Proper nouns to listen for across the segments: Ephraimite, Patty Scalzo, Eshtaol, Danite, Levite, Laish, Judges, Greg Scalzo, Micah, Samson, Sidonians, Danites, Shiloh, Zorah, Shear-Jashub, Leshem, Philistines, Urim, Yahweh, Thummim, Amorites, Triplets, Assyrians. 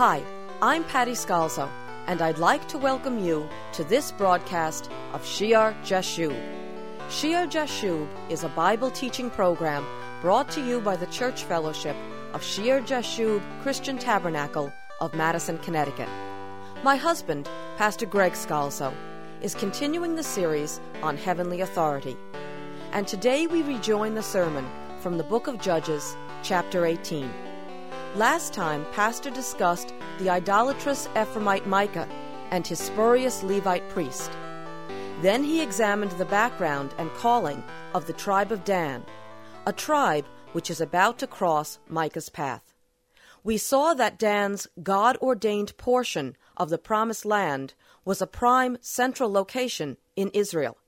Hi, I'm Patty Scalzo, and I'd like to welcome you to this broadcast of Shear-Jashub. Shear-Jashub is a Bible teaching program brought to you by the Church Fellowship of Shear-Jashub Christian Tabernacle of Madison, Connecticut. My husband, Pastor Greg Scalzo, is continuing the series on Heavenly Authority, and today we rejoin the sermon from the book of Judges, chapter 18. Last time, Pastor discussed the idolatrous Ephraimite Micah and his spurious Levite priest. Then he examined the background and calling of the tribe of Dan, a tribe which is about to cross Micah's path. We saw that Dan's God-ordained portion of the Promised Land was a prime central location in Israel,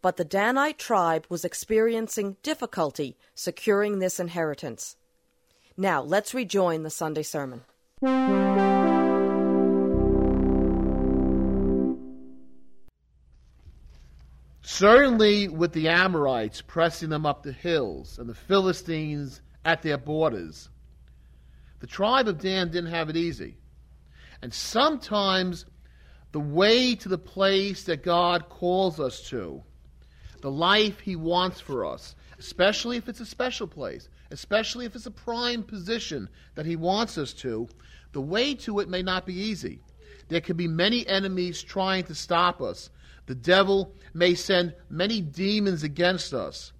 but the Danite tribe was experiencing difficulty securing this inheritance. Now, let's rejoin the Sunday sermon. Certainly with the Amorites pressing them up the hills and the Philistines at their borders, the tribe of Dan didn't have it easy. And sometimes the way to the place that God calls us to, the life he wants for us, especially if it's a special place, especially if it's a prime position that he wants us to, the way to it may not be easy. There could be many enemies trying to stop us. The devil may send many demons against us.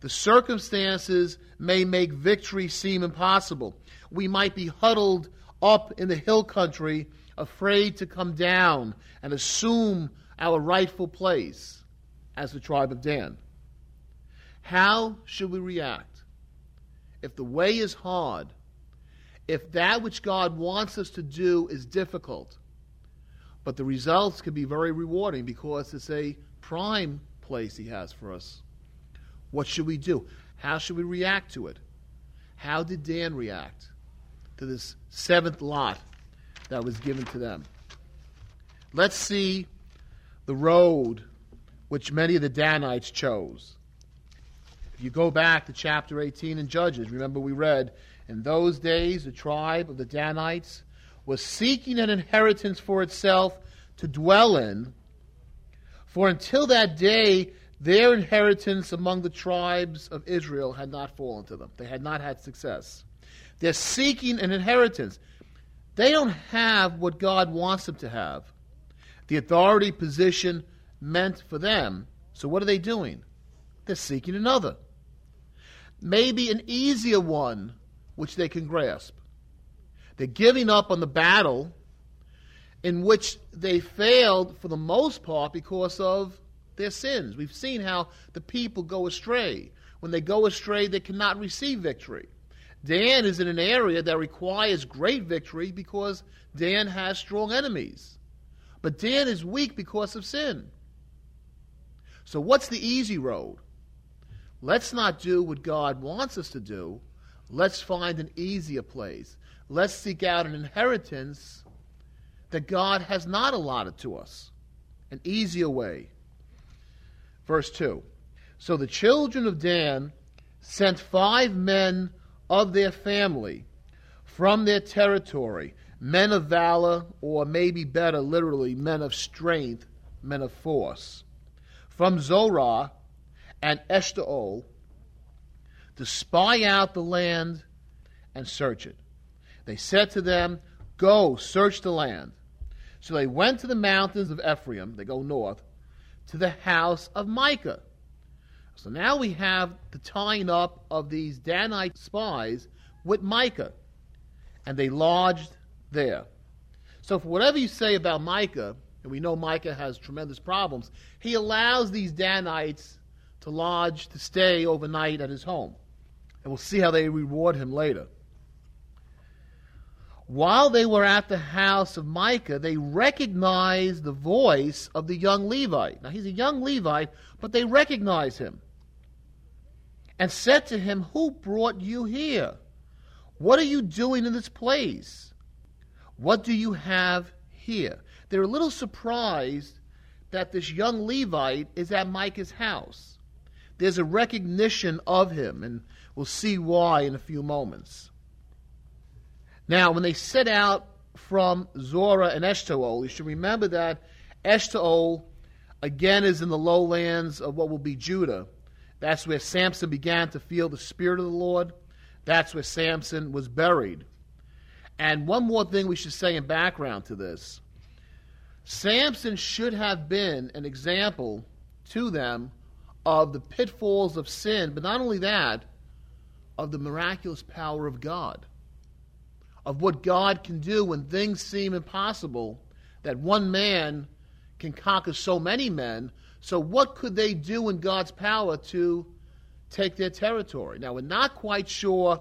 The circumstances may make victory seem impossible. We might be huddled up in the hill country, afraid to come down and assume our rightful place as the tribe of Dan. How should we react? If the way is hard, if that which God wants us to do is difficult, but the results can be very rewarding because it's a prime place he has for us, what should we do? How should we react to it? How did Dan react to this seventh lot that was given to them? Let's see the road which many of the Danites chose. If you go back to chapter 18 in Judges, remember we read, in those days the tribe of the Danites was seeking an inheritance for itself to dwell in, for until that day their inheritance among the tribes of Israel had not fallen to them. They had not had success. They're seeking an inheritance. They don't have what God wants them to have, the authority position meant for them. So what are they doing? They're seeking another. Maybe an easier one which they can grasp. They're giving up on the battle in which they failed for the most part because of their sins. We've seen how the people go astray. When they go astray, they cannot receive victory. Dan is in an area that requires great victory because Dan has strong enemies. But Dan is weak because of sin. So what's the easy road? Let's not do what God wants us to do. Let's find an easier place. Let's seek out an inheritance that God has not allotted to us, an easier way. Verse 2. So the children of Dan sent 5 men of their family from their territory, men of valor, or maybe better, literally, men of strength, men of force, from Zorah and Eshtaol, to spy out the land and search it. They said to them, "Go, search the land." So they went to the mountains of Ephraim, they go north, to the house of Micah. So now we have the tying up of these Danite spies with Micah, and they lodged there. So for whatever you say about Micah, and we know Micah has tremendous problems, he allows these Danites to lodge, to stay overnight at his home. And we'll see how they reward him later. While they were at the house of Micah, they recognized the voice of the young Levite. Now, he's a young Levite, but they recognize him. And said to him, "Who brought you here? What are you doing in this place? What do you have here?" They're a little surprised that this young Levite is at Micah's house. There's a recognition of him, and we'll see why in a few moments. Now, when they set out from Zorah and Eshtaol. You should remember that Eshtaol, again, is in the lowlands of what will be Judah. That's where Samson began to feel the Spirit of the Lord. That's where Samson was buried. And one more thing we should say in background to this. Samson should have been an example to them of the pitfalls of sin, but not only that, of the miraculous power of God, of what God can do when things seem impossible, that one man can conquer so many men. So what could they do in God's power to take their territory? Now, we're not quite sure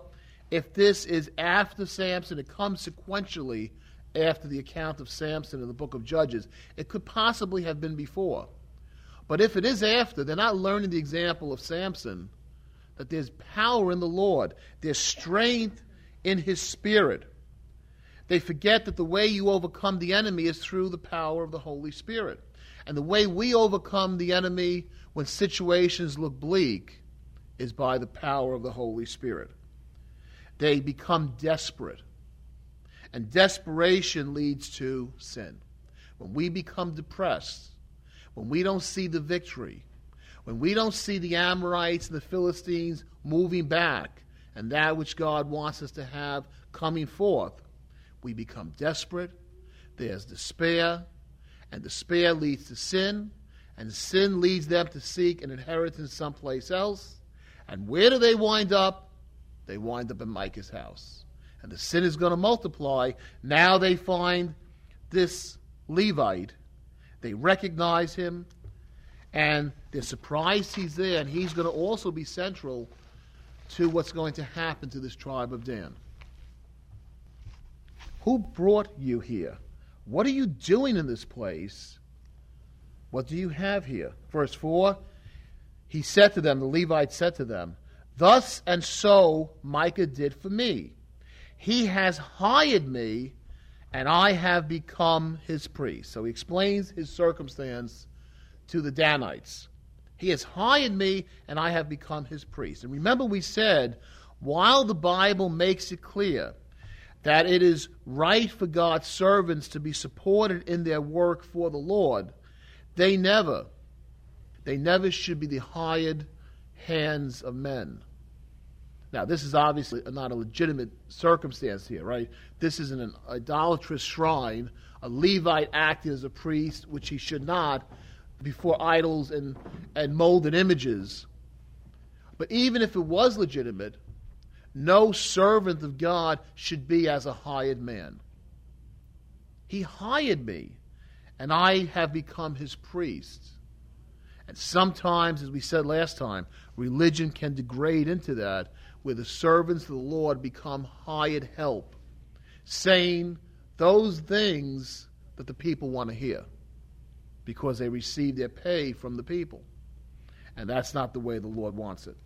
if this is after Samson. It comes sequentially after the account of Samson in the book of Judges. It could possibly have been before. But if it is after, they're not learning the example of Samson, that there's power in the Lord. There's strength in his Spirit. They forget that the way you overcome the enemy is through the power of the Holy Spirit. And the way we overcome the enemy when situations look bleak is by the power of the Holy Spirit. They become desperate. And desperation leads to sin. When we become depressed, when we don't see the victory, when we don't see the Amorites and the Philistines moving back, and that which God wants us to have coming forth, we become desperate. There's despair, and despair leads to sin, and sin leads them to seek an inheritance someplace else. And where do they wind up? They wind up in Micah's house. And the sin is going to multiply. Now they find this Levite. They recognize him, and they're surprised he's there, and he's going to also be central to what's going to happen to this tribe of Dan. Who brought you here? What are you doing in this place? What do you have here? Verse 4, he said to them, the Levite said to them, "Thus and so Micah did for me. He has hired me, and I have become his priest." So he explains his circumstance to the Danites. He has hired me, and I have become his priest. And remember we said, while the Bible makes it clear that it is right for God's servants to be supported in their work for the Lord, they never should be the hired hands of men. Now, this is obviously not a legitimate circumstance here, right? This isn't an idolatrous shrine. A Levite acted as a priest, which he should not, before idols and molded images. But even if it was legitimate, no servant of God should be as a hired man. He hired me, and I have become his priest. And sometimes, as we said last time, religion can degrade into that, where the servants of the Lord become hired help, saying those things that the people want to hear, because they receive their pay from the people. And that's not the way the Lord wants it.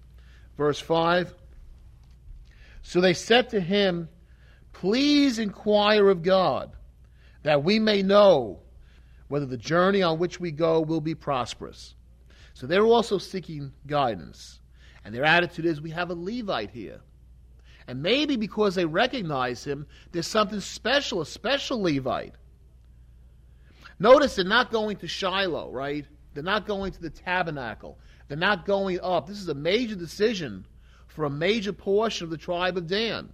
Verse 5, "So they said to him, 'Please inquire of God, that we may know whether the journey on which we go will be prosperous.'" So they're also seeking guidance. And their attitude is, we have a Levite here. And maybe because they recognize him, there's something special, a special Levite. Notice they're not going to Shiloh, right? They're not going to the tabernacle. They're not going up. This is a major decision for a major portion of the tribe of Dan.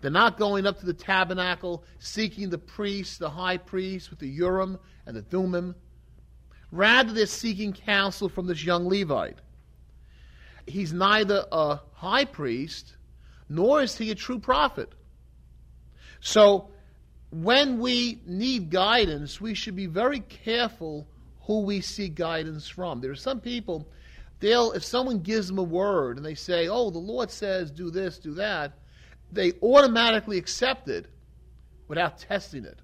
They're not going up to the tabernacle seeking the priest, the high priest with the Urim and the Thummim. Rather, they're seeking counsel from this young Levite. He's neither a high priest, nor is he a true prophet. So, when we need guidance, we should be very careful who we seek guidance from. There are some people, if someone gives them a word and they say, "Oh, the Lord says do this, do that," they automatically accept it without testing it,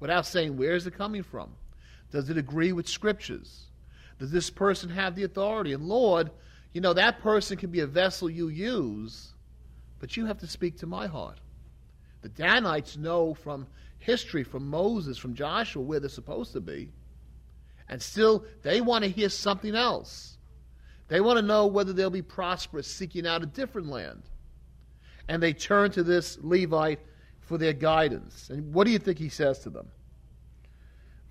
without saying, where is it coming from? Does it agree with scriptures? Does this person have the authority? And Lord, that person can be a vessel you use, but you have to speak to my heart. The Danites know from history, from Moses, from Joshua, where they're supposed to be. And still, they want to hear something else. They want to know whether they'll be prosperous, seeking out a different land. And they turn to this Levite for their guidance. And what do you think he says to them?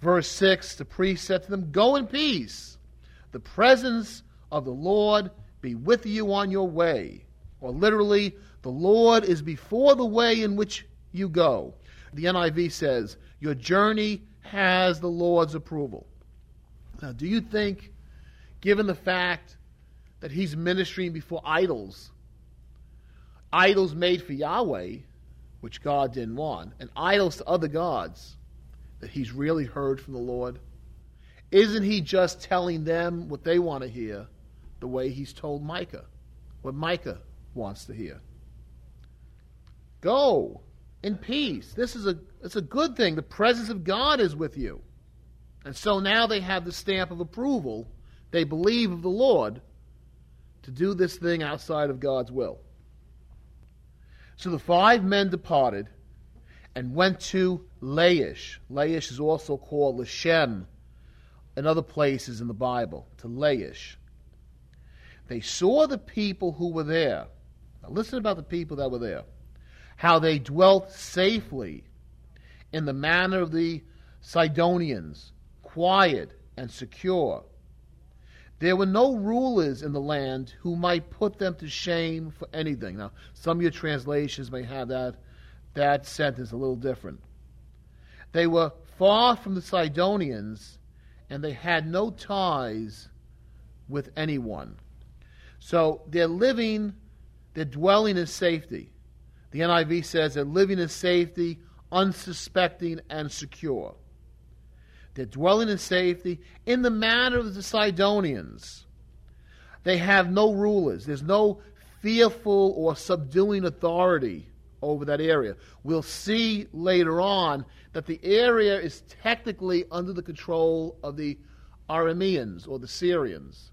Verse 6, the priest said to them, "Go in peace. The presence of the Lord be with you on your way." Or literally, "The Lord is before the way in which you go." The NIV says, "Your journey has the Lord's approval." Now, do you think, given the fact that he's ministering before idols, idols made for Yahweh, which God didn't want, and idols to other gods, that he's really heard from the Lord? Isn't he just telling them what they want to hear the way he's told Micah, what Micah wants to hear? Go in peace. It's a good thing. The presence of God is with you. And so now they have the stamp of approval, they believe, of the Lord to do this thing outside of God's will. So the five men departed and went to Laish. Laish is also called Leshem in other places in the Bible, to Laish. They saw the people who were there. Now listen about the people that were there. How they dwelt safely in the manner of the Sidonians, quiet and secure. There were no rulers in the land who might put them to shame for anything. Now, some of your translations may have that sentence a little different. They were far from the Sidonians, and they had no ties with anyone. So their dwelling is safety. The NIV says their living is safety, unsuspecting and secure. Their dwelling in safety in the manner of the Sidonians. They have no rulers. There's no fearful or subduing authority over that area. We'll see later on that the area is technically under the control of the Arameans or the Syrians.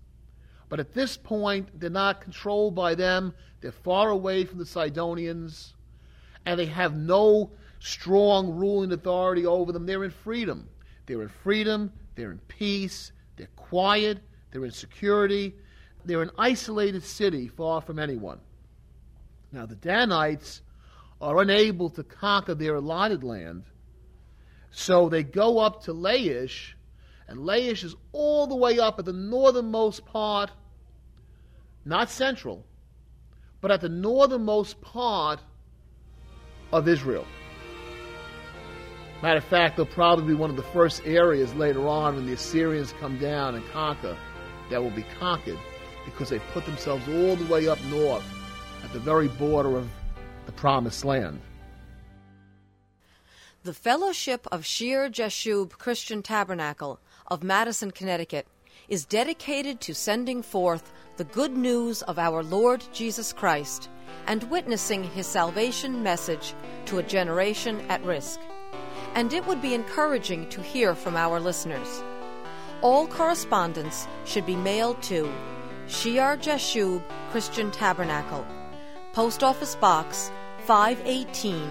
But at this point, they're not controlled by them. They're far away from the Sidonians, and they have no strong ruling authority over them. They're in freedom. They're in freedom. They're in peace. They're quiet. They're in security. They're an isolated city far from anyone. Now, the Danites are unable to conquer their allotted land, so they go up to Laish, and Laish is all the way up at the northernmost part, not central, but at the northernmost part of Israel. Matter of fact, they'll probably be one of the first areas later on when the Assyrians come down and conquer that will be conquered, because they put themselves all the way up north at the very border of the Promised Land. The Fellowship of Shear-Jashub Christian Tabernacle of Madison, Connecticut, is dedicated to sending forth the good news of our Lord Jesus Christ and witnessing his salvation message to a generation at risk. And it would be encouraging to hear from our listeners. All correspondence should be mailed to Shear-Jashub Christian Tabernacle, Post Office Box 518,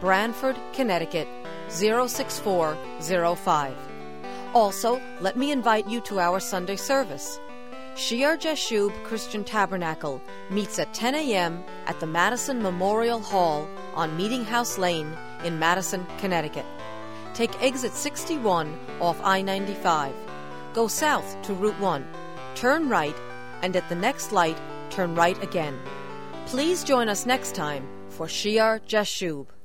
Branford, Connecticut 06405. Also, let me invite you to our Sunday service. Shear-Jashub Christian Tabernacle meets at 10 a.m. at the Madison Memorial Hall on Meeting House Lane in Madison, Connecticut. Take exit 61 off I-95. Go south to Route 1. Turn right, and at the next light, turn right again. Please join us next time for Shear-Jashub.